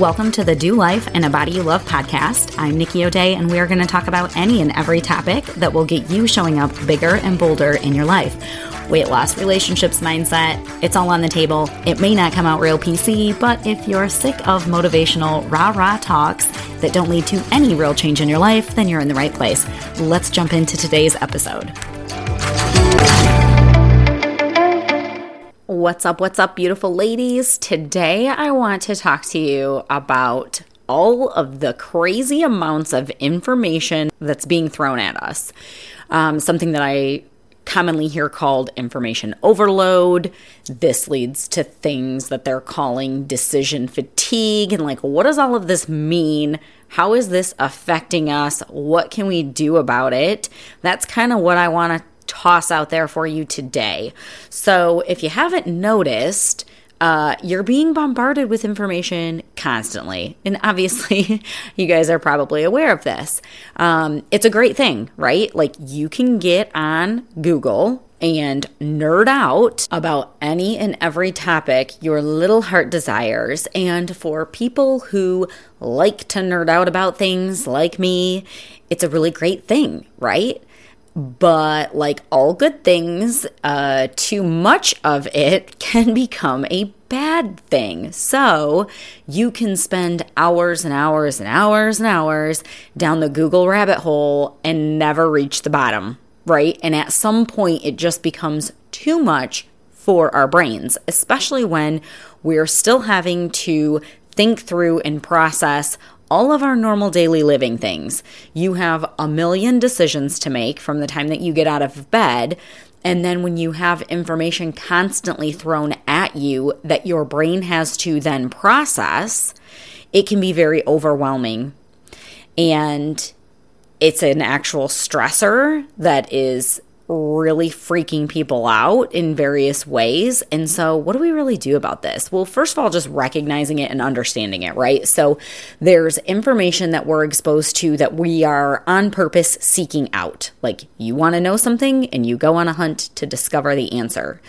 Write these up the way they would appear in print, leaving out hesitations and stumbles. Welcome to the Do Life and a Body You Love podcast. I'm Nikki O'Day, and we are going to talk about any and every topic that will get you showing up bigger and bolder in your life. Weight loss, relationships, mindset, it's all on the table. It may not come out real PC, but if you're sick of motivational rah-rah talks that don't lead to any real change in your life, then you're in the right place. Let's jump into today's episode. What's up, beautiful ladies? Today I want to talk to you about all of the crazy amounts of information that's being thrown at us. Something that I commonly hear called information overload. This leads to things that they're calling decision fatigue. And like, what does all of this mean? How is this affecting us? What can we do about it? That's kind of what I want to toss out there for you today. So if you haven't noticed, you're being bombarded with information constantly. And obviously, you guys are probably aware of this. It's a great thing, right? Like, you can get on Google and nerd out about any and every topic your little heart desires. And for people who like to nerd out about things like me, it's a really great thing, right? But like all good things, too much of it can become a bad thing. So you can spend hours and hours and hours and hours down the Google rabbit hole and never reach the bottom, right? And at some point, it just becomes too much for our brains, especially when we're still having to think through and process all of our normal daily living things. You have a million decisions to make from the time that you get out of bed, and then when you have information constantly thrown at you that your brain has to then process, it can be very overwhelming. And it's an actual stressor that is really freaking people out in various ways. And so what do we really do about this? Well, first of all, just recognizing it and understanding it, right? So there's information that we're exposed to that we are on purpose seeking out. Like, you want to know something and you go on a hunt to discover the answer.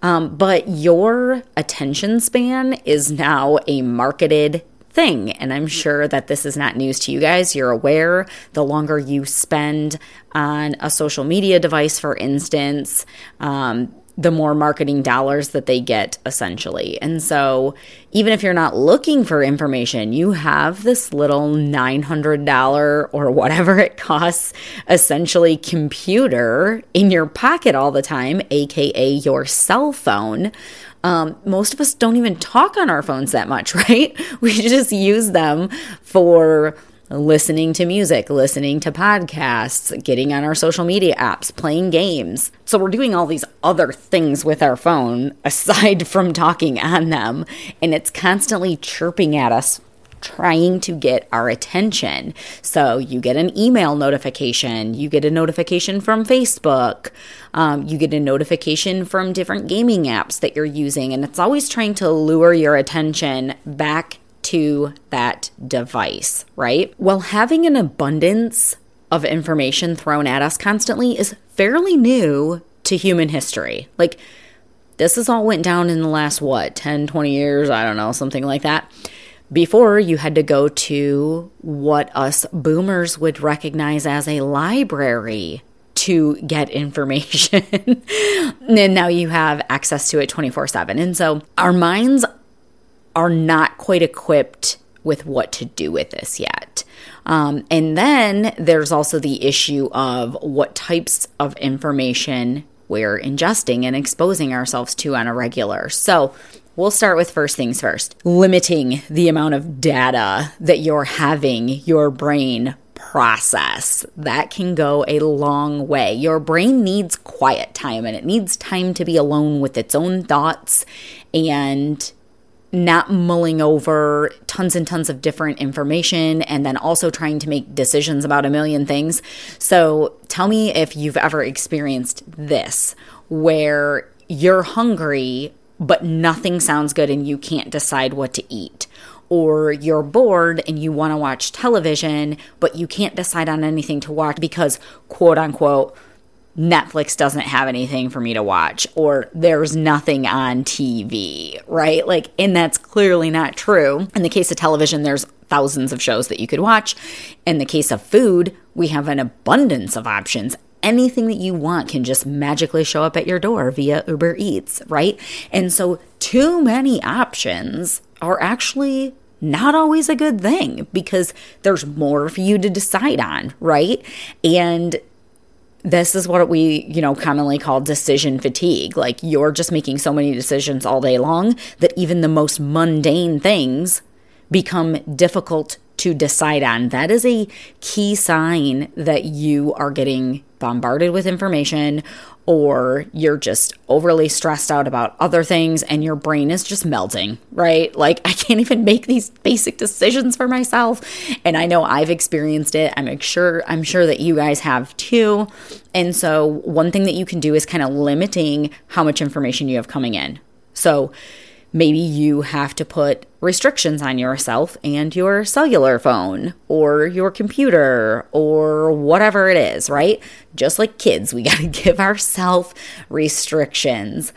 But your attention span is now a marketed thing. And I'm sure that this is not news to you guys. You're aware the longer you spend on a social media device, for instance, the more marketing dollars that they get, essentially. And so even if you're not looking for information, you have this little $900 or whatever it costs, essentially, computer in your pocket all the time, aka your cell phone. Most of us don't even talk on our phones that much, right? We just use them for listening to music, listening to podcasts, getting on our social media apps, playing games. So we're doing all these other things with our phone aside from talking on them, and it's constantly chirping at us, trying to get our attention. So you get an email notification, you get a notification from Facebook, you get a notification from different gaming apps that you're using, and it's always trying to lure your attention back to that device, right? Well, having an abundance of information thrown at us constantly is fairly new to human history. Like, this has all went down in the last, 10, 20 years, I don't know, something like that. Before, you had to go to what us boomers would recognize as a library to get information. And now you have access to it 24/7. And so our minds are not quite equipped with what to do with this yet. And then there's also the issue of what types of information we're ingesting and exposing ourselves to on a regular. So we'll start with first things first, limiting the amount of data that you're having your brain process. That can go a long way. Your brain needs quiet time, and it needs time to be alone with its own thoughts and not mulling over tons and tons of different information and then also trying to make decisions about a million things. So tell me if you've ever experienced this, where you're hungry but nothing sounds good and you can't decide what to eat. Or you're bored and you want to watch television, but you can't decide on anything to watch because, quote unquote, Netflix doesn't have anything for me to watch, or there's nothing on TV, right? Like, and that's clearly not true. In the case of television, there's thousands of shows that you could watch. In the case of food, we have an abundance of options. Anything that you want can just magically show up at your door via Uber Eats, right? And so too many options are actually not always a good thing because there's more for you to decide on, right? And this is what we, commonly call decision fatigue. Like, you're just making so many decisions all day long that even the most mundane things become difficult to decide on. That is a key sign that you are getting bombarded with information, or you're just overly stressed out about other things and your brain is just melting, right? Like, I can't even make these basic decisions for myself. And I know I've experienced it. I'm sure that you guys have too. And so one thing that you can do is kind of limiting how much information you have coming in. So maybe you have to put restrictions on yourself and your cellular phone or your computer or whatever it is, right? Just like kids, we got to give ourselves restrictions.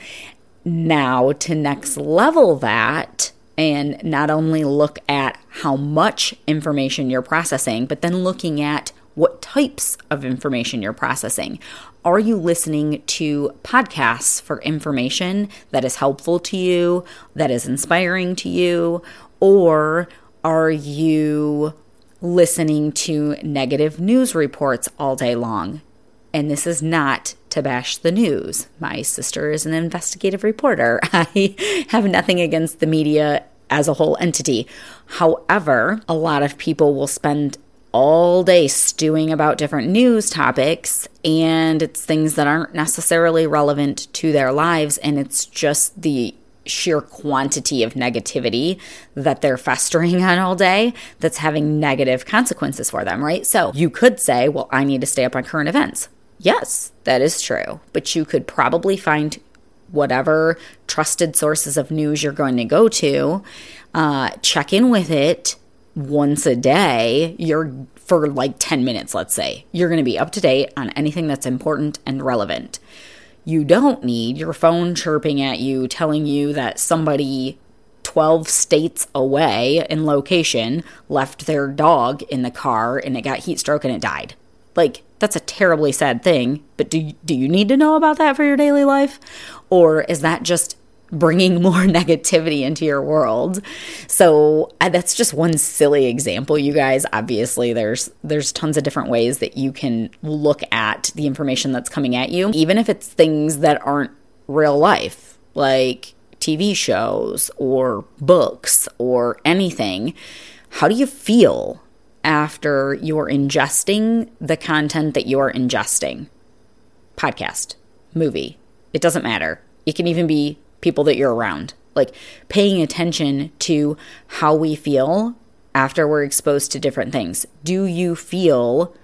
Now, to next level that and not only look at how much information you're processing, but then looking at what types of information you're processing. Are you listening to podcasts for information that is helpful to you, that is inspiring to you, or are you listening to negative news reports all day long? And this is not to bash the news. My sister is an investigative reporter. I have nothing against the media as a whole entity. However, a lot of people will spend all day stewing about different news topics, and it's things that aren't necessarily relevant to their lives, and it's just the sheer quantity of negativity that they're festering on all day that's having negative consequences for them, right? So you could say, well, I need to stay up on current events. Yes, that is true, but you could probably find whatever trusted sources of news you're going to go to, check in with it once a day, for like 10 minutes, let's say. You're going to be up to date on anything that's important and relevant. You don't need your phone chirping at you, telling you that somebody 12 states away in location left their dog in the car and it got heat stroke and it died. Like, that's a terribly sad thing, but do you need to know about that for your daily life? Or is that just bringing more negativity into your world? So that's just one silly example, you guys. Obviously, there's tons of different ways that you can look at the information that's coming at you, even if it's things that aren't real life, like TV shows or books or anything. How do you feel after you're ingesting the content that you're ingesting? Podcast, movie, it doesn't matter. It can even be people that you're around, like paying attention to how we feel after we're exposed to different things. Do you feel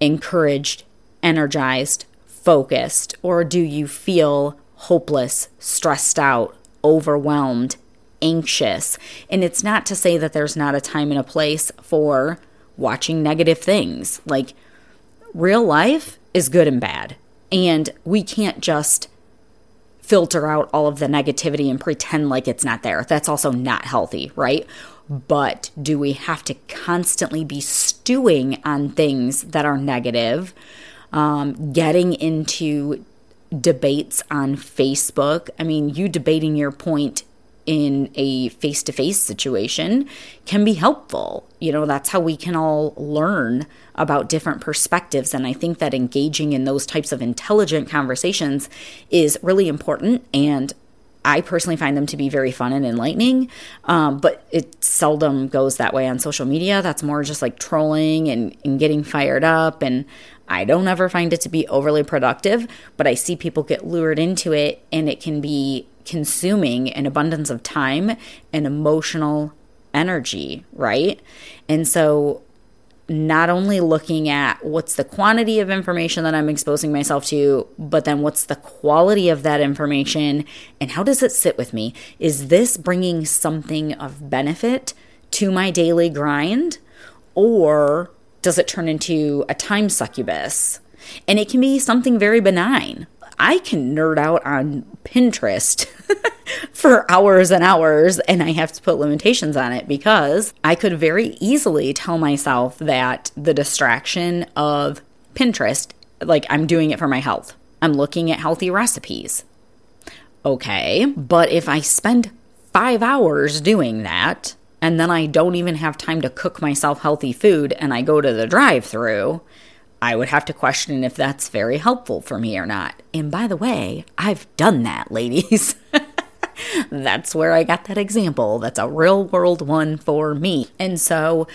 encouraged, energized, focused, or do you feel hopeless, stressed out, overwhelmed, anxious? And it's not to say that there's not a time and a place for watching negative things. Like, real life is good and bad, and we can't just filter out all of the negativity and pretend like it's not there. That's also not healthy, right? But do we have to constantly be stewing on things that are negative, getting into debates on Facebook? I mean, you debating your point in a face-to-face situation can be helpful. That's how we can all learn about different perspectives. And I think that engaging in those types of intelligent conversations is really important. And I personally find them to be very fun and enlightening. But it seldom goes that way on social media. That's more just like trolling and getting fired up. And I don't ever find it to be overly productive, but I see people get lured into it, and it can be consuming an abundance of time and emotional energy, right? And so not only looking at what's the quantity of information that I'm exposing myself to, but then what's the quality of that information and how does it sit with me? Is this bringing something of benefit to my daily grind, or does it turn into a time succubus? And it can be something very benign. I can nerd out on Pinterest for hours and hours, and I have to put limitations on it because I could very easily tell myself that the distraction of Pinterest, like I'm doing it for my health. I'm looking at healthy recipes. Okay, but if I spend 5 hours doing that and then I don't even have time to cook myself healthy food and I go to the drive-thru, I would have to question if that's very helpful for me or not. And by the way, I've done that, ladies. That's where I got that example. That's a real world one for me. And so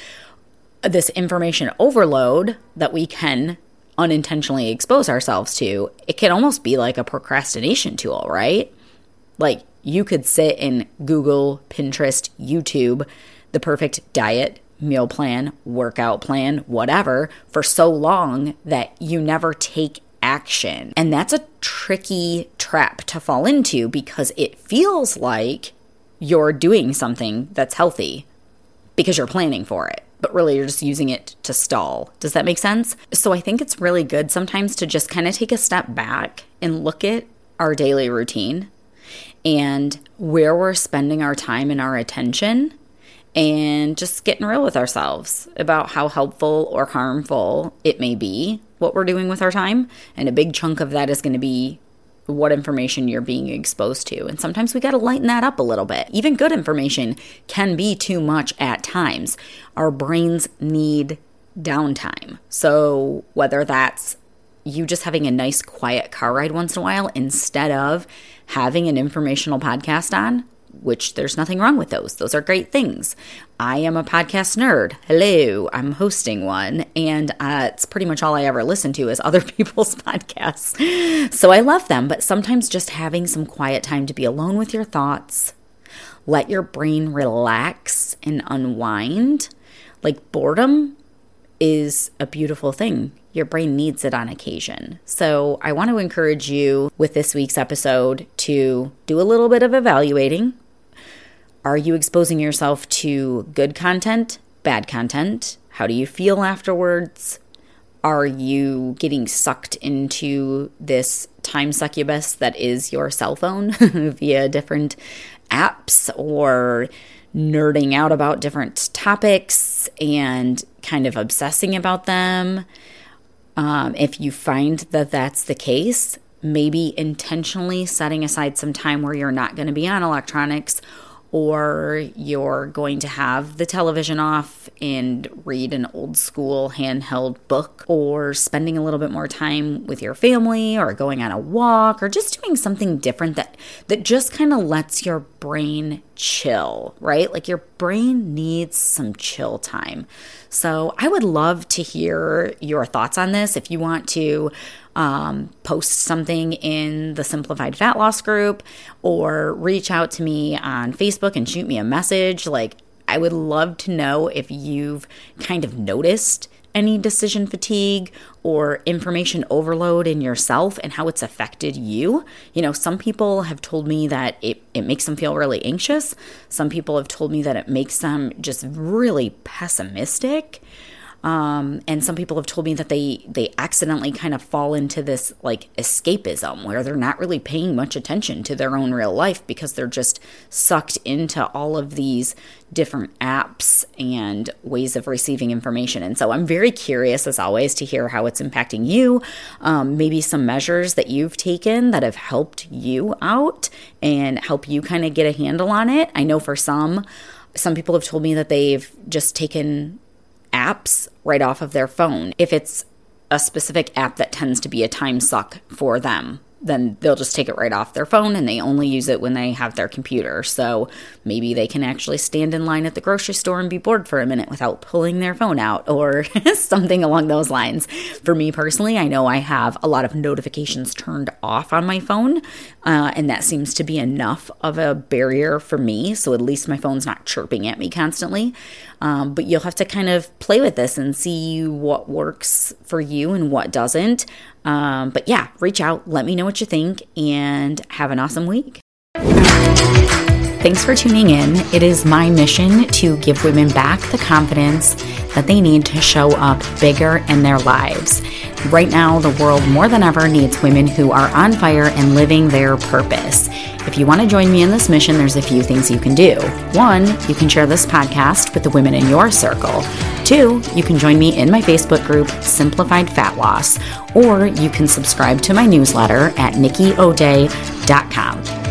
this information overload that we can unintentionally expose ourselves to, it can almost be like a procrastination tool, right? Like you could sit and Google, Pinterest, YouTube, the perfect diet, meal plan, workout plan, whatever, for so long that you never take action. And that's a tricky trap to fall into because it feels like you're doing something that's healthy because you're planning for it, but really you're just using it to stall. Does that make sense? So I think it's really good sometimes to just kind of take a step back and look at our daily routine and where we're spending our time and our attention, and just getting real with ourselves about how helpful or harmful it may be, what we're doing with our time. And a big chunk of that is going to be what information you're being exposed to. And sometimes we got to lighten that up a little bit. Even good information can be too much at times. Our brains need downtime. So whether that's you just having a nice quiet car ride once in a while instead of having an informational podcast on, which there's nothing wrong with those. Those are great things. I am a podcast nerd. Hello, I'm hosting one. And it's pretty much all I ever listen to is other people's podcasts. So I love them. But sometimes just having some quiet time to be alone with your thoughts, let your brain relax and unwind. Like boredom is a beautiful thing. Your brain needs it on occasion. So I want to encourage you with this week's episode to do a little bit of evaluating. Are you exposing yourself to good content, bad content? How do you feel afterwards? Are you getting sucked into this time succubus that is your cell phone via different apps, or nerding out about different topics and kind of obsessing about them? If you find that that's the case, maybe intentionally setting aside some time where you're not going to be on electronics, or you're going to have the television off and read an old school handheld book, or spending a little bit more time with your family, or going on a walk, or just doing something different that just kind of lets your brain chill, right? Like your brain needs some chill time. So I would love to hear your thoughts on this. If you want to post something in the Simplified Fat Loss group, or reach out to me on Facebook and shoot me a message. Like, I would love to know if you've kind of noticed any decision fatigue or information overload in yourself and how it's affected you. You know, some people have told me that it makes them feel really anxious. Some people have told me that it makes them just really pessimistic. And some people have told me that they accidentally kind of fall into this like escapism where they're not really paying much attention to their own real life because they're just sucked into all of these different apps and ways of receiving information. And so I'm very curious, as always, to hear how it's impacting you, maybe some measures that you've taken that have helped you out and help you kind of get a handle on it. I know for some people have told me that they've just taken apps right off of their phone. If it's a specific app that tends to be a time suck for them, then they'll just take it right off their phone and they only use it when they have their computer. So maybe they can actually stand in line at the grocery store and be bored for a minute without pulling their phone out, or something along those lines. For me personally, I know I have a lot of notifications turned off on my phone, and that seems to be enough of a barrier for me. So at least my phone's not chirping at me constantly. But you'll have to kind of play with this and see what works for you and what doesn't. But yeah, reach out, let me know what you think, and have an awesome week. Thanks for tuning in. It is my mission to give women back the confidence that they need to show up bigger in their lives. Right now, the world more than ever needs women who are on fire and living their purpose. If you want to join me in this mission, there's a few things you can do. 1, you can share this podcast with the women in your circle. 2, you can join me in my Facebook group, Simplified Fat Loss, or you can subscribe to my newsletter at nikkiodea.com.